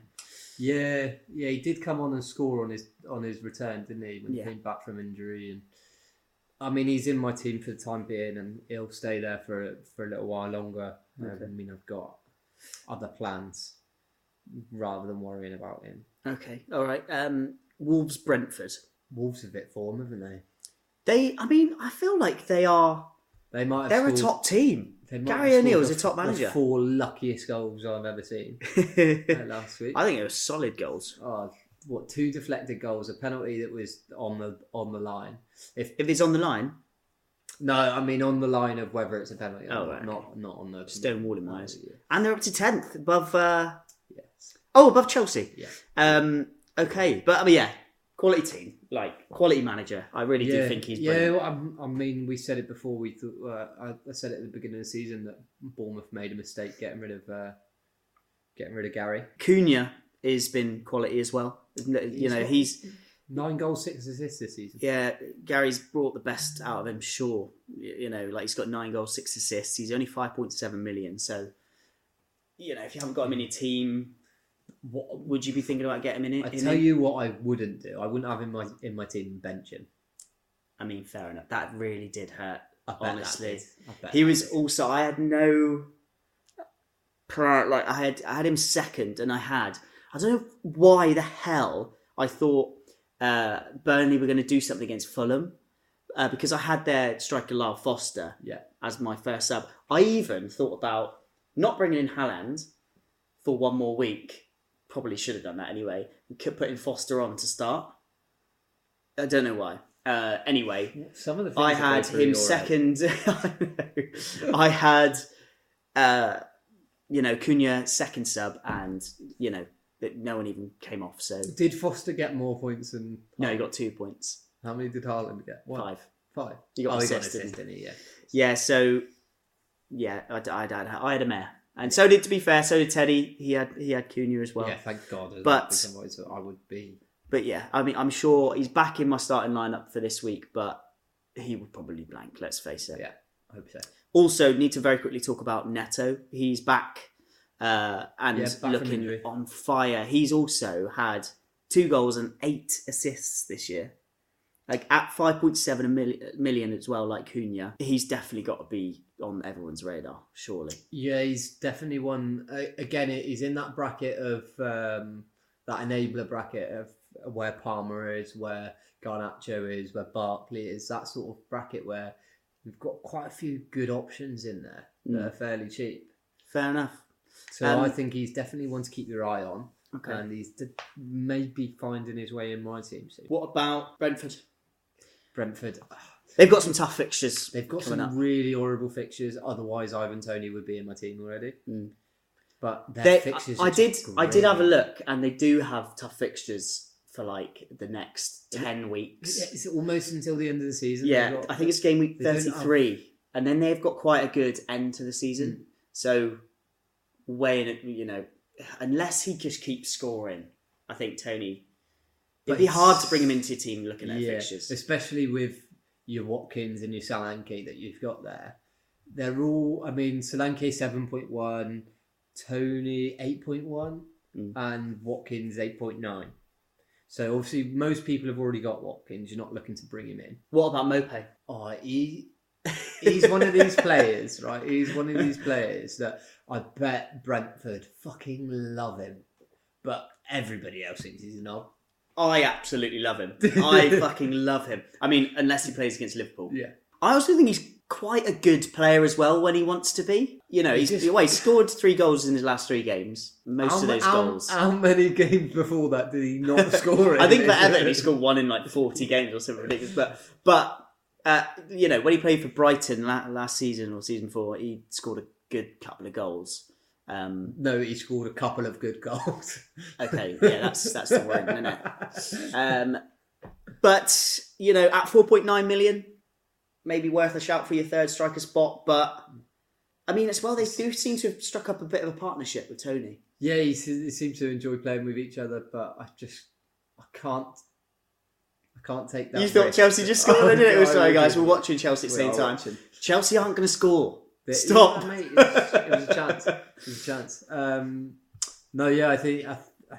Yeah, yeah, he did come on and score on his on his return, didn't he? When yeah. he came back from injury. And I mean, he's in my team for the time being, and he'll stay there for, for a little while longer. Okay. I mean, I've got other plans rather than worrying about him. Okay, all right. Um, Wolves, Brentford. Wolves have bit form, haven't they? They, I mean, I feel like they are... They might have They're scored, a top team. Gary O'Neill's a top manager. The four luckiest goals I've ever seen last week. I think it was solid goals. Oh, what, two deflected goals, a penalty that was on the on the line. If if it's on the line? No, I mean on the line of whether it's a penalty or oh, right. not. Not on the... Stonewalling wise. Yeah. And they're up to tenth above... Uh, yes. Oh, above Chelsea. Yeah. Um, okay, but I mean, yeah. Quality team, like quality manager. I really yeah, do think he's brilliant. Yeah, well, I mean, we said it before. We thought, uh, I said it at the beginning of the season that Bournemouth made a mistake getting rid of uh, getting rid of Gary. Cunha has been quality as well. You he's know, he's nine goals, six assists this season. Yeah, Gary's brought the best out of him. Sure, you know, like he's got nine goals, six assists. He's only five point seven million. So, you know, if you haven't got him in your team. What would you be thinking about getting him in? I tell him? you what, I wouldn't do. I wouldn't have him in my in my team and bench him. I mean, fair enough. That really did hurt. I honestly, bet he was did. also. I had no. Like I had, I had him second, and I had. I don't know why the hell I thought uh, Burnley were going to do something against Fulham, uh, because I had their striker Lyle Foster yeah. as my first sub. I even thought about not bringing in Haaland for one more week. Probably should have done that anyway. We kept putting Foster on to start. I don't know why. Uh, anyway, some of the things I had him second. I had, uh, you know, Cunha second sub, and you know, no one even came off. So did Foster get more points than? Haaland? No, he got two points. How many did Haaland get? One. Five. Five. You got oh, an assist, didn't he? Yeah. Yeah. So, yeah, I, I, I, I had a mare. And so did, to be fair, so did Teddy. He had he had Cunha as well. Yeah, thank God. But I would be. But yeah, I mean, I'm sure he's back in my starting lineup for this week, but he would probably blank. Let's face it. Yeah, I hope so. Also, need to very quickly talk about Neto. He's back uh, and yeah, back looking on fire. He's also had two goals and eight assists this year, like at five point seven million as well. Like Cunha, he's definitely got to be on everyone's radar, surely. Yeah, he's definitely one. Again, he's in that bracket of um, that enabler bracket of where Palmer is, where Garnacho is, where Barkley is. That sort of bracket where we've got quite a few good options in there that mm. are fairly cheap. Fair enough. So um, I think he's definitely one to keep your eye on. Okay. And he's maybe finding his way in my team soon. What about Brentford? Brentford. They've got some tough fixtures. They've got some up. really horrible fixtures. Otherwise, Ivan Tony would be in my team already. Mm. But their they, fixtures. I, I did. Great. I did have a look, and they do have tough fixtures for like the next ten weeks. Yeah, it's almost until the end of the season. Yeah, got, I think it's game week thirty-three, and then they've got quite a good end to the season. Mm. So, weighing it, you know, unless he just keeps scoring, I think Tony. It'd but be hard to bring him into your team looking at yeah, fixtures, especially with. Your Watkins and your Solanke that you've got there. They're all, I mean, Solanke seven point one, Tony eight point one, mm. and Watkins eight point nine. So obviously most people have already got Watkins. You're not looking to bring him in. What about Mope? Oh, he, he's one of these players, right? He's one of these players that I bet Brentford fucking love him. But everybody else thinks he's an odd. I absolutely love him. I fucking love him. I mean, unless he plays against Liverpool. Yeah. I also think he's quite a good player as well when he wants to be. You know, he's, he's well, he scored three goals in his last three games. Most how, of those how, goals. How many games before that did he not score? I think for Everton he scored one in like forty games or something ridiculous. But, but uh, you know, when he played for Brighton la- last season or season four, he scored a good couple of goals. Um, no, he scored a couple of good goals. Okay, yeah, that's that's the word, isn't it? Um, but, you know, at four point nine million, maybe worth a shout for your third striker spot, but I mean, as well, they do seem to have struck up a bit of a partnership with Tony. Yeah, he seems to enjoy playing with each other, but I just, I can't, I can't take that. You thought risk. Chelsea just scored, didn't it? Sorry, guys, we're watching Chelsea at the same time. Watching. Chelsea aren't going to score. But Stop. Yeah, mate, it, was, it was a chance. It was a chance. Um, no, yeah, I think I, I,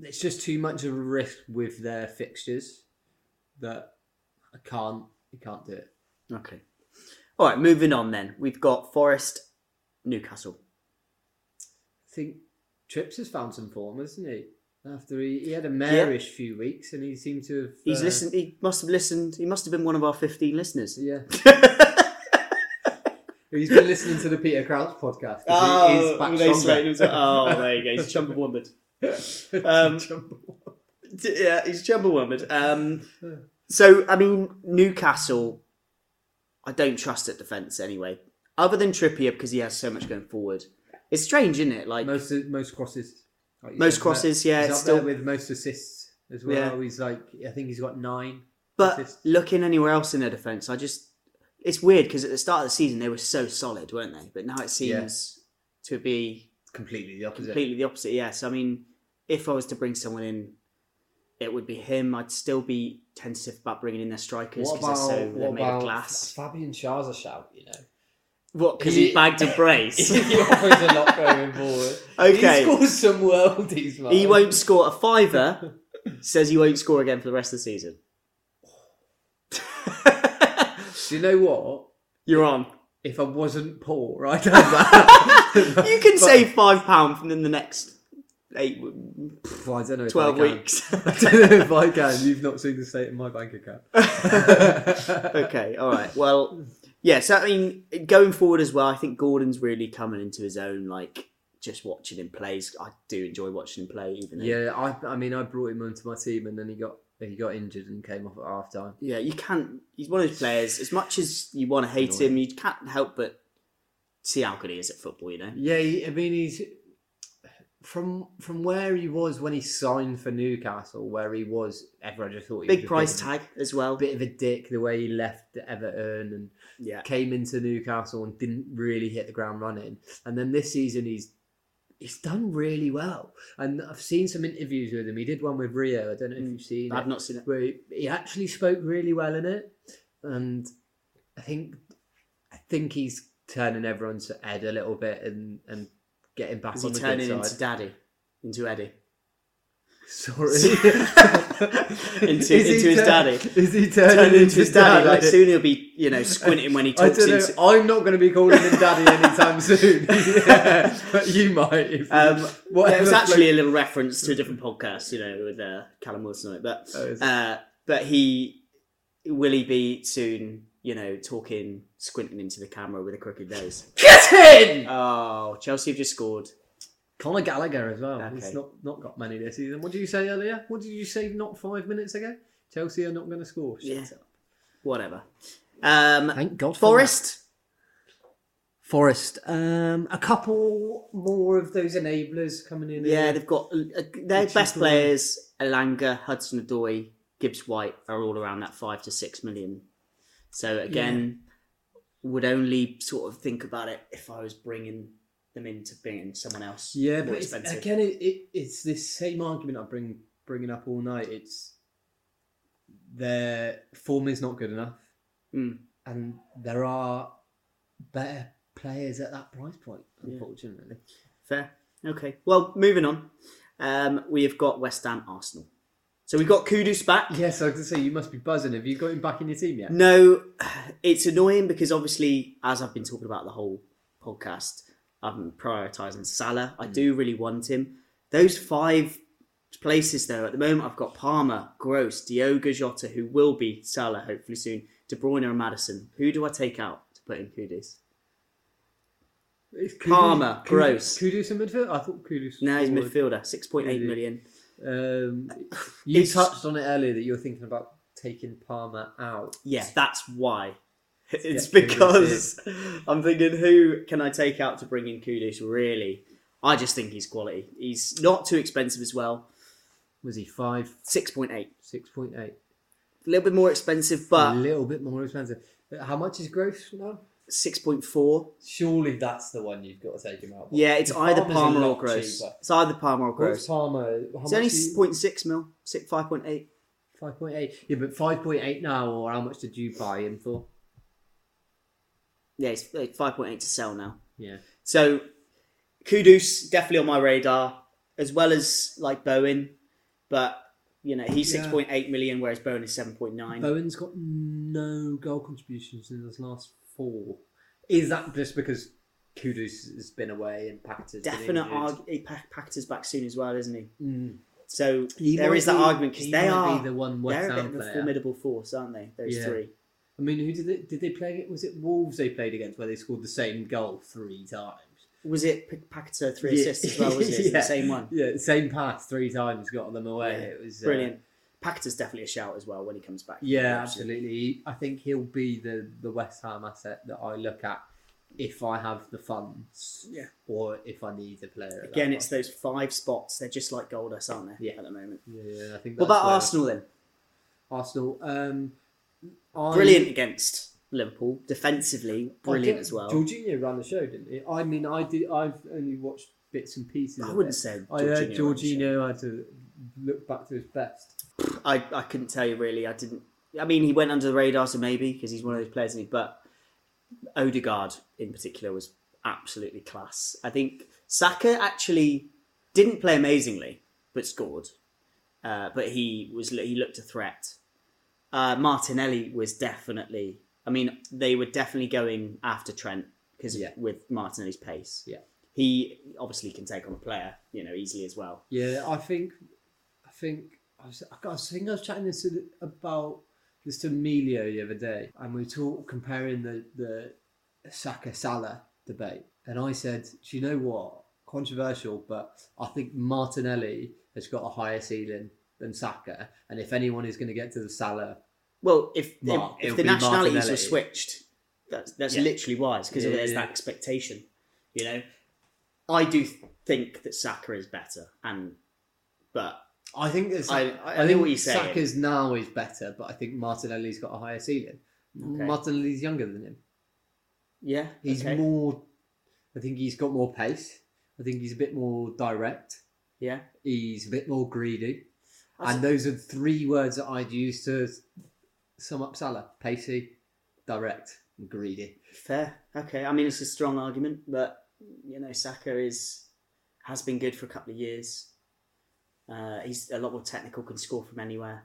it's just too much of a risk with their fixtures that I can't, I can't do it. Okay. All right, moving on then. We've got Forest, Newcastle. I think Trips has found some form, hasn't he? After he, he had a mairish yeah. few weeks, and he seemed to have. He's uh, listened. He must have listened. He must have been one of our fifteen listeners. Yeah. He's been listening to the Peter Crouch podcast. Oh, he is back straight, oh, there you go. He's chumbawumbered. Um, yeah, he's chumbawumbered. Um, so, I mean, Newcastle, I don't trust at defence anyway. Other than Trippier, because he has so much going forward. It's strange, isn't it? Like most most crosses. Like most said, crosses, yeah. He's it's up still... there with most assists as well. Yeah. He's like, I think he's got nine. But assists. Looking anywhere else in their defence, I just... It's weird because at the start of the season they were so solid, weren't they? But now it seems yeah. to be completely the opposite. Completely the opposite. Yes, I mean, if I was to bring someone in, it would be him. I'd still be tentative about bringing in their strikers because they're so they're made of glass. Fabian Schär's a shout, you know. What? Because he, he bagged a brace. He offers a lot going forward. Okay, he scores some worldies, man. He won't score a fiver. Says he won't score again for the rest of the season. Do you know what? You're on. If I wasn't poor, I'd have that. You can but, save five pounds from in the next eight, well, I don't know twelve weeks. I don't know if I can. You've not seen the state of my bank account. Okay, all right. Well, yes. Yeah, so, I mean, going forward as well, I think Gordon's really coming into his own. Like just watching him play, I do enjoy watching him play. Even though... yeah, I, I mean, I brought him onto my team, and then he got. He got injured and came off at half time. Yeah, you can't. He's one of those players, as much as you want to hate him, you can't help but see how good he is at football, you know? Yeah, I mean, he's. From from where he was when he signed for Newcastle, where he was, ever I just thought he was. Big price tag as well. Bit of a dick, the way he left Everton and yeah. came into Newcastle and didn't really hit the ground running. And then this season, he's. He's done really well. And I've seen some interviews with him. He did one with Rio. I don't know if you've seen I've it. I've not seen it. Where he, he actually spoke really well in it. And I think I think he's turning everyone's head a little bit and, and getting back Is on the good side. He's turning into Daddy. Into Eddie. Sorry. into into his turn, daddy. Is he turning, turning into, into his daddy? daddy? Like soon he'll be, you know, squinting when he talks. I into... I'm not going to be calling him daddy anytime soon. Yeah, but you might. If um, you... Well, it was actually like... a little reference to a different podcast, you know, with uh, Callum Wilson on it. But oh, uh, but he will he be soon, you know, talking, squinting into the camera with a crooked nose. Get in! Oh, Chelsea have just scored. Conor Gallagher as well. Okay. He's not, not got many this season. What did you say earlier? What did you say not five minutes ago? Chelsea are not going to score. Shut yeah. up. Whatever. Um, Thank God Forest. for Forest. Forest. Um, a couple more of those enablers coming in. Yeah, they've got uh, their best players, Elanga, Hudson-Odoi, Gibbs-White, are all around that five to six million. So again, yeah. would only sort of think about it if I was bringing... them into being someone else. Yeah, but it's, again, it, it, it's this same argument I bring bringing up all night. It's their form is not good enough, mm. and there are better players at that price point. Unfortunately, yeah. fair. Okay. Well, moving on. Um, we have got West Ham, Arsenal. So we've got Kudus back. Yes, I was going to say, you must be buzzing. Have you got him back in your team yet? No, it's annoying because obviously, as I've been talking about the whole podcast. I'm prioritising Salah. I do really want him. Those five places, though, at the moment, I've got Palmer, Gross, Diogo Jota, who will be Salah hopefully soon, De Bruyne and Maddison. Who do I take out to put in Kudus? Kudus Palmer, Kudus, Gross. Kudus in midfield? I thought Kudus... No, he's midfielder. six point eight million. Um, you it's, touched on it earlier that you were thinking about taking Palmer out. Yeah, that's why. It's yeah, because I'm thinking, who can I take out to bring in Kudus? Really, I just think he's quality. He's not too expensive as well. Was he five? Six point eight. Six point eight. A little bit more expensive, but a little bit more expensive. How much is Gross now? six point four. Surely that's the one you've got to take him out. Yeah, it's either Palmer or Gross. Cheaper. It's either Palmer or Gross. Palmer? It's only zero point six mil. five point eight. five point eight. Yeah, but five point eight now, or how much did you buy him for? Yeah, it's five point eight to sell now. Yeah. So, Kudus, definitely on my radar, as well as like Bowen. But, you know, he's yeah. six point eight million, whereas Bowen is seven point nine. Bowen's got no goal contributions in his last four. Is that just because Kudus has been away and Packter's Definite been Definite. Packter's back soon as well, isn't he? Mm. So, he there is that be, argument, because they are be the one they're a bit of a formidable force, aren't they? Those yeah. three. I mean, who did they, did they play? Was it Wolves they played against where they scored the same goal three times? Was it Packard three yeah. assists as well? Was it yeah. the same one? Yeah, same pass three times, got them away. Yeah. It was brilliant. Uh, Packard's definitely a shout as well when he comes back. Yeah, absolutely. I think he'll be the, the West Ham asset that I look at if I have the funds. Yeah. Or if I need a player. At Again, that it's those five spots. They're just like Goldust, aren't they? Yeah. At the moment. Yeah, I think. That's what about Arsenal then? Arsenal. Um, Brilliant I, against Liverpool. Defensively, brilliant as well. Jorginho ran the show, didn't he? I mean, I did, I've only watched bits and pieces. I wouldn't it. say Jorginho I heard Jorginho had to look back to his best. I, I couldn't tell you, really. I didn't. I mean, he went under the radar, so maybe, because he's one of those players, isn't he? But Odegaard, in particular, was absolutely class. I think Saka actually didn't play amazingly, but scored. Uh, but he was he looked a threat. Uh, Martinelli was definitely... I mean, they were definitely going after Trent because yeah. with Martinelli's pace. Yeah, he obviously can take on a player, you know, easily as well. Yeah, I think... I think I was, I think I was chatting this to, about this to Emilio the other day, and we were talk, comparing the, the Saka-Salah debate. And I said, do you know what? Controversial, but I think Martinelli has got a higher ceiling than Saka, and if anyone is going to get to the Salah, well, if mark, if, if the nationalities Martinelli. were switched, that's that's yeah. literally wise because yeah, there's yeah. that expectation. You know, I do think that Saka is better, and but I think that I, I, I, I think what you say Saka's now is better, but I think Martinelli's got a higher ceiling. Okay. Martinelli's younger than him. Yeah, he's okay. more. I think he's got more pace. I think he's a bit more direct. Yeah, he's a bit more greedy. And those are three words that I'd use to sum up Salah. Pacey, direct, and greedy. Fair. Okay. I mean, it's a strong argument, but, you know, Saka is has been good for a couple of years. Uh, he's a lot more technical, can score from anywhere.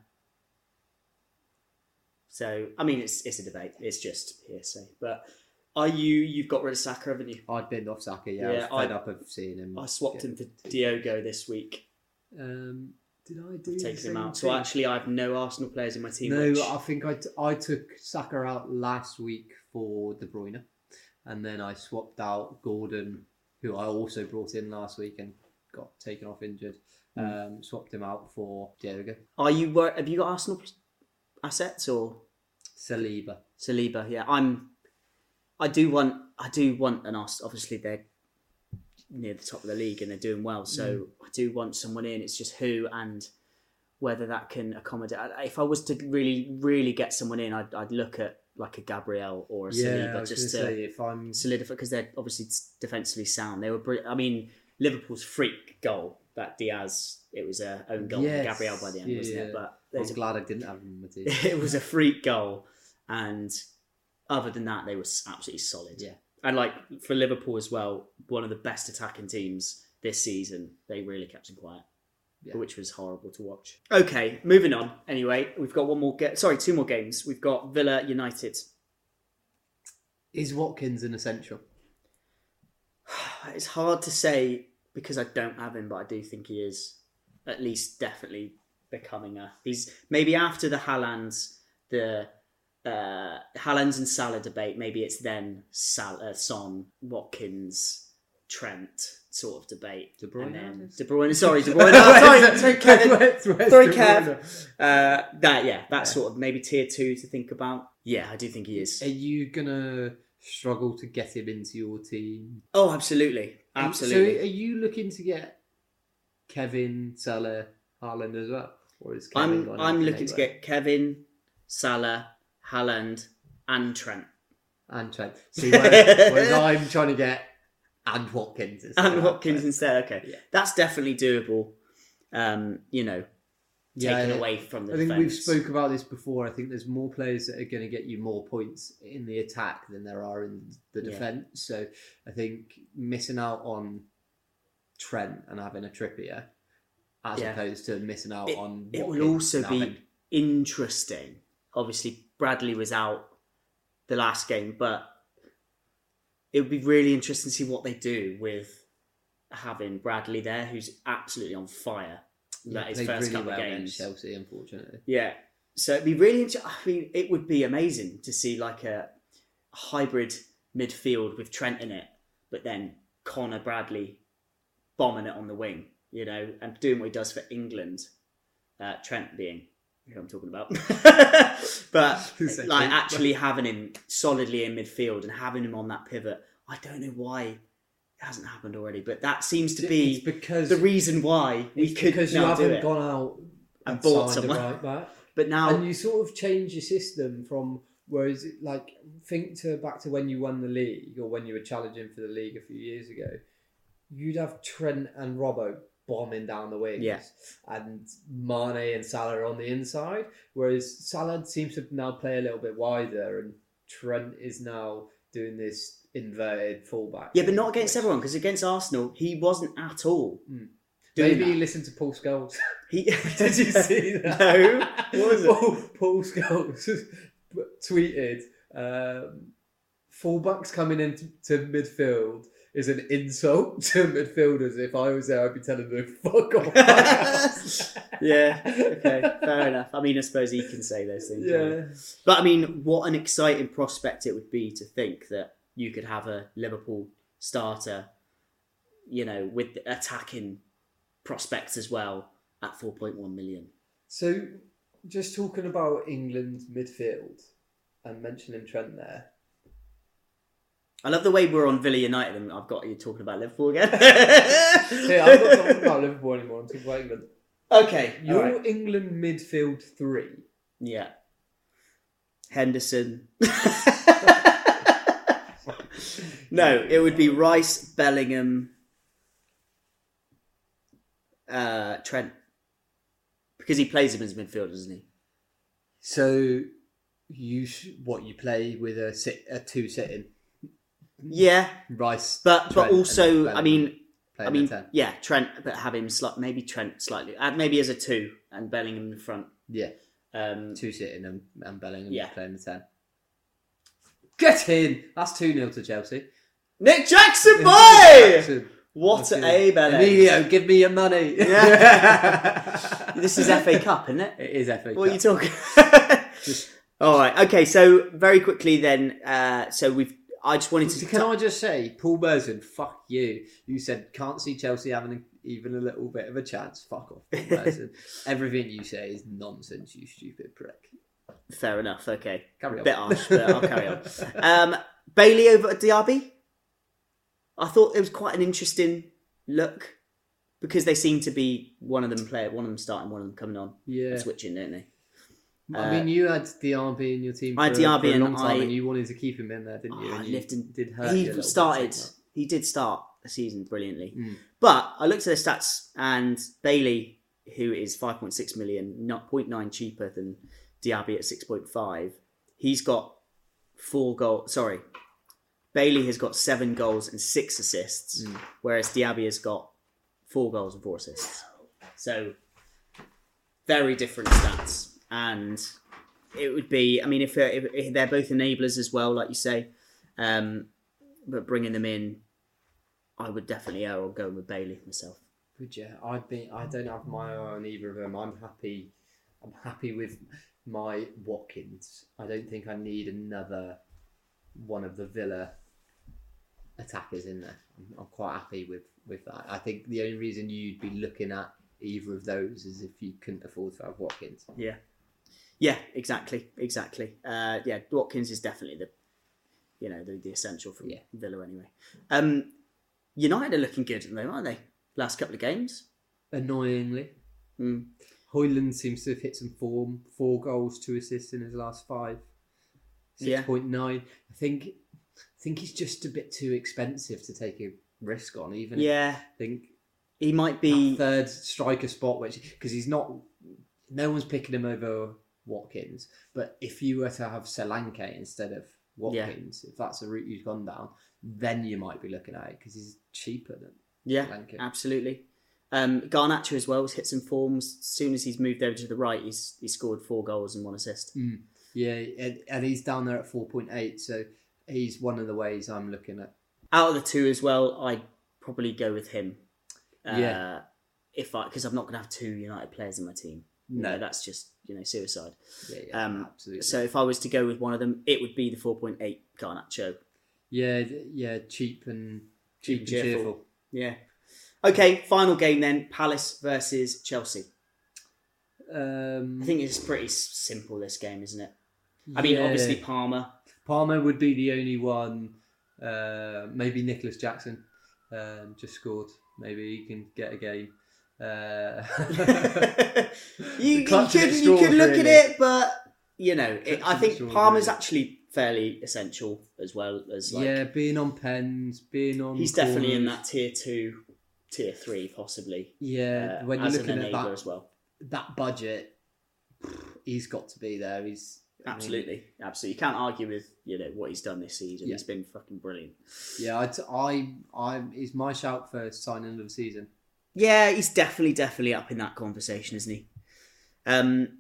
So, I mean, it's it's a debate. It's just hearsay. But are you, you've got rid of Saka, haven't you? I'd been off Saka, yeah. yeah I was fed I, up of seeing him. I swapped him for Diogo this week. Um... Did I do I've taken him out. Thing? So actually, I have no Arsenal players in my team. No, which... I think I, t- I took Saka out last week for De Bruyne. And then I swapped out Gordon, who I also brought in last week and got taken off injured. Mm. Um, swapped him out for Diogo. Are you, have you got Arsenal assets or? Saliba. Saliba, yeah. I'm, I do want, I do want an Arsenal. Obviously, they're near the top of the league and they're doing well, so mm. I do want someone in. It's just who and whether that can accommodate. If I was to really really get someone in, I'd, I'd look at like a Gabriel or a yeah, Saliba just to if I'm... solidify, because they're obviously defensively sound. They were, I mean, Liverpool's freak goal, that Diaz, it was a own goal yes. Gabriel by the end, yeah, wasn't yeah. it? But I'm a, glad I didn't have him with it. It was a freak goal, and other than that they were absolutely solid. Yeah. And like for Liverpool as well, one of the best attacking teams this season. They really kept them quiet, yeah. which was horrible to watch. Okay, moving on. Anyway, we've got one more. Ge- Sorry, two more games. We've got Villa United. Is Watkins an essential? It's hard to say because I don't have him, but I do think he is at least definitely becoming a. He's maybe after the Haaland's the. Uh, Haaland's and Salah debate, maybe it's then Salah, Son, Watkins, Trent sort of debate. De Bruyne. Then De Bruyne, sorry, De Bruyne. Oh, sorry, Kevin. Sorry, Kev. Uh, that, yeah, that yeah. sort of maybe tier two to think about. Yeah, I do think he is. Are you going to struggle to get him into your team? Oh, absolutely. Absolutely. So are you looking to get Kevin, Salah, Haaland as well? Or is Kevin I'm, I'm looking anywhere? to get Kevin, Salah, Haaland and Trent. and Trent. See, whereas, whereas I'm trying to get and Watkins instead. And Watkins instead, okay. Yeah. That's definitely doable, um, you know, taken yeah, away from the I defense. Think we've spoke about this before. I think there's more players that are going to get you more points in the attack than there are in the defense. Yeah. So I think missing out on Trent and having a Trippier as yeah. opposed to missing out it, on Watkins. It will also be having... interesting. Obviously, Bradley was out the last game, but it would be really interesting to see what they do with having Bradley there, who's absolutely on fire. Yeah, that his first really couple well of games. Chelsea, unfortunately. Yeah. So it'd be really interesting. I mean, it would be amazing to see like a hybrid midfield with Trent in it, but then Connor Bradley bombing it on the wing, you know, and doing what he does for England. Uh, Trent being who I'm talking about. But exactly. Like actually having him solidly in midfield and having him on that pivot. I don't know why. It hasn't happened already, but that seems to be it's because the reason why we could because now you haven't do it. Gone out and, and bought someone right back. But now and you sort of change your system from whereas it like think to back to when you won the league or when you were challenging for the league a few years ago, you'd have Trent and Robbo bombing down the wings, yeah. and Mane and Salah on the inside. Whereas Salah seems to now play a little bit wider, and Trent is now doing this. Inverted fullback. Yeah, but not against everyone, because against Arsenal, he wasn't at all. Mm. Maybe he listened to Paul Scholes. He did you see that? No. What was it? Paul, Paul Scholes tweeted, um, fullbacks coming into midfield is an insult to midfielders. If I was there, I'd be telling them, fuck off. Yeah, okay, fair enough. I mean, I suppose he can say those things. Yeah. Right? But I mean, what an exciting prospect it would be to think that you could have a Liverpool starter, you know, with attacking prospects as well at four point one million. So just talking about England's midfield and mentioning Trent there. I love the way we're on Villa United and I've got you talking about Liverpool again. Yeah, I'm not talking about Liverpool anymore. I'm talking about England. Okay. Your right. England midfield three. Yeah. Henderson. No, it would be Rice, Bellingham, uh, Trent. Because he plays him as midfielder, doesn't he? So, you sh- what, you play with a, sit- a two-sitting? Yeah. Rice, But Trent, but also, I mean, I mean yeah, Trent, but have him, sli- maybe Trent slightly, maybe as a two and Bellingham in front. Yeah, um, two-sitting and, and Bellingham yeah. playing the ten. Get in. That's two nil to Chelsea. Nick Jackson, boy! Nick Jackson. What a belly. Emilio, give me your money. Yeah. This is F A Cup, isn't it? It is F A what Cup. What are you talking just... All right. Okay, so very quickly then. Uh, so we've. I just wanted to... Can t- I just say, Paul Merson, fuck you. You said, can't see Chelsea having even a little bit of a chance. Fuck off, Paul Merson. Everything you say is nonsense, you stupid prick. Fair enough. Okay, carry on. Bit harsh, but I'll carry on. Um, Bailey over at Diaby. I thought it was quite an interesting look because they seem to be one of them play, one of them starting, one of them coming on, yeah, switching, don't they? I uh, mean, you had Diaby in your team. For, I had Diaby for a long time, I, and you wanted to keep him in there, didn't you? Oh, and you Lifton did hurt. He started. He did start the season brilliantly, mm. but I looked at the stats and Bailey, who is five point six million, not point nine cheaper than Diaby at six point five. He's got four goals. Sorry. Bailey has got seven goals and six assists, mm. whereas Diaby has got four goals and four assists. So, very different stats. And it would be, I mean, if, if, if they're both enablers as well, like you say, um, but bringing them in, I would definitely err on going with Bailey myself. Would you? I'd be, I don't have my eye on either of them. I'm happy. I'm happy with my Watkins. I don't think I need another one of the Villa attackers in there. I'm, I'm quite happy with, with that. I think the only reason you'd be looking at either of those is if you couldn't afford to have Watkins. Yeah. Yeah, exactly. Exactly. Uh, yeah, Watkins is definitely the, you know, the, the essential for yeah. Villa anyway. Um, United are looking good at the moment, aren't they? Last couple of games. Annoyingly. Mm. Højlund seems to have hit some form. Four goals, two assists in his last five. six point nine. Yeah. I think I think he's just a bit too expensive to take a risk on, even. Yeah. I think he might be third striker spot, which because he's not, no one's picking him over Watkins. But if you were to have Solanke instead of Watkins, yeah. if that's the route you've gone down, then you might be looking at it because he's cheaper than yeah, Solanke. Absolutely. Um, Garnacho as well has hit some forms. As soon as he's moved over to the right, he's he scored four goals and one assist. Mm. Yeah, and, and he's down there at four point eight, so he's one of the ways I'm looking at. Out of the two as well, I'd probably go with him. Uh, yeah, if I because I'm not going to have two United players in my team. No, you know, that's just you know suicide. Yeah, yeah, um, absolutely. So if I was to go with one of them, it would be the four point eight Garnacho. Yeah, yeah, cheap and cheap, cheap and cheerful. cheerful. Yeah. Okay, final game then, Palace versus Chelsea. Um, I think it's pretty simple, this game, isn't it? I mean, yeah. obviously Palmer. Palmer would be the only one. Uh, maybe Nicholas Jackson um, just scored. Maybe he can get a game. Uh, you, you could, you could look really. at it, but, you know, it, I think Palmer's really. actually fairly essential as well. as like, Yeah, being on pens, being on... He's corners. Definitely in that tier two. Tier three, possibly. Yeah, uh, when you're looking at that as well, that budget, he's got to be there. He's absolutely, I mean, absolutely. You can't argue with you know what he's done this season. Yeah. He's been fucking brilliant. Yeah, I, I, I, he's my shout for signing of the season. Yeah, he's definitely, definitely up in that conversation, isn't he? Um,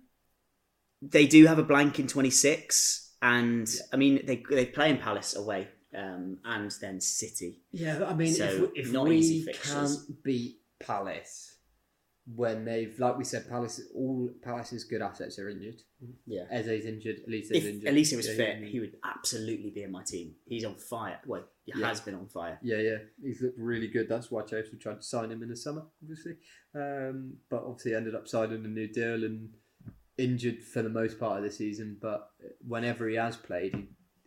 they do have a blank in twenty-six, and yeah. I mean they they play in Palace away. Um, and then City. Yeah, I mean, so if, if we can't beat Palace when they've, like we said, Palace, all Palace's good assets are injured. Yeah, Eze's injured, Elise's if injured. Elise was fit, he would absolutely be in my team. He's on fire. Well, he yeah. has been on fire. Yeah, yeah, he's looked really good. That's why Chelsea tried to sign him in the summer, obviously. Um, but obviously ended up signing a new deal and injured for the most part of the season. But whenever he has played,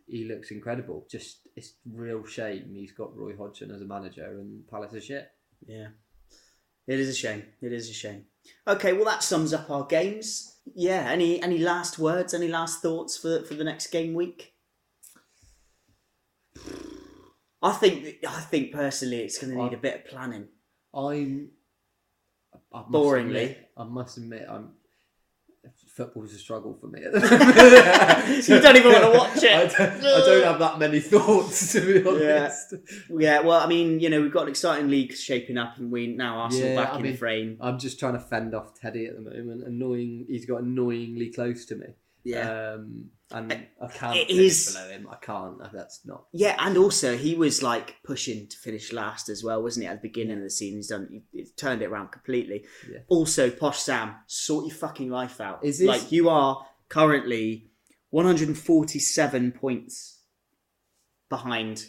he He looks incredible. Just, it's real shame he's got Roy Hodgson as a manager and Palace is shit. Yeah. It is a shame. It is a shame. Okay, well, that sums up our games. Yeah, any any last words, any last thoughts for, for the next game week? I think, I think personally, it's going to need I'm, a bit of planning. I'm... I must Boringly. Admit, I must admit, I'm... Football's a struggle for me. So, you don't even want to watch it. I don't, I don't have that many thoughts, to be honest. Yeah. yeah, well, I mean, you know, we've got an exciting league shaping up and we now Arsenal yeah, back I in mean, frame. I'm just trying to fend off Teddy at the moment. Annoying, he's got annoyingly close to me. Yeah. Um, and it, I can't it finish is... below him. I can't. That's not... Yeah, and also he was like pushing to finish last as well, wasn't he? At the beginning yeah. of the season, he's done. He's turned it around completely. Yeah. Also, Posh Sam, sort your fucking life out. Is this... Like, you are currently one hundred forty-seven points behind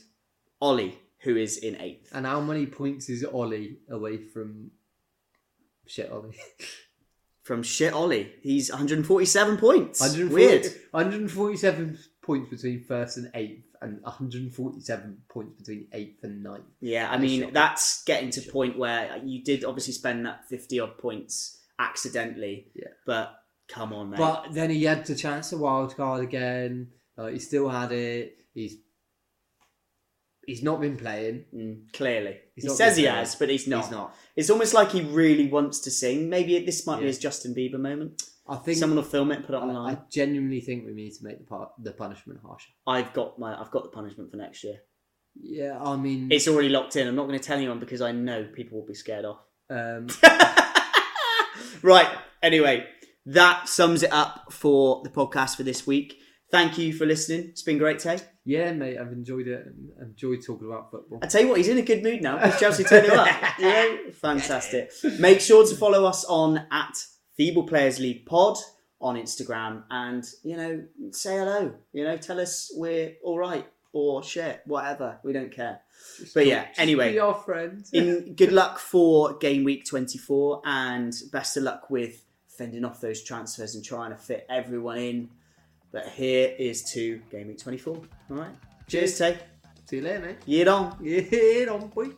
Olly, who is in eighth. And how many points is Olly away from shit Olly? From shit Ollie. He's one hundred forty-seven points. one forty, Weird. one hundred forty-seven points between first and eighth and one hundred forty-seven points between eighth and ninth. Yeah, I mean, that's getting to a point where you did obviously spend that fifty-odd points accidentally. Yeah. But come on, mate. But then he had the chance to wild card again. Uh, he still had it. He's He's not been playing. Mm, clearly. He's he says he playing. has, but he's not. he's not. It's almost like he really wants to sing. Maybe this might yeah. be his Justin Bieber moment. I think someone will film it and put it online. I genuinely think we need to make the part, the punishment harsher. I've got my I've got the punishment for next year. Yeah, I mean... It's already locked in. I'm not going to tell anyone because I know people will be scared off. Um... Right. Anyway, that sums it up for the podcast for this week. Thank you for listening. It's been great, Tay. Yeah, mate, I've enjoyed it. I've enjoyed talking about football. I tell you what, he's in a good mood now because Chelsea turned him up. Yeah, fantastic. Make sure to follow us on at Feeble Players League Pod on Instagram and, you know, say hello. You know, tell us we're all right or shit, whatever. We don't care. Just but yeah, anyway. Be our friend. in, good luck for game week twenty-four and best of luck with fending off those transfers and trying to fit everyone in. But here is to Game Week twenty-four. All right. Cheers, Tay. See you later, mate. Year on. Year on, boy.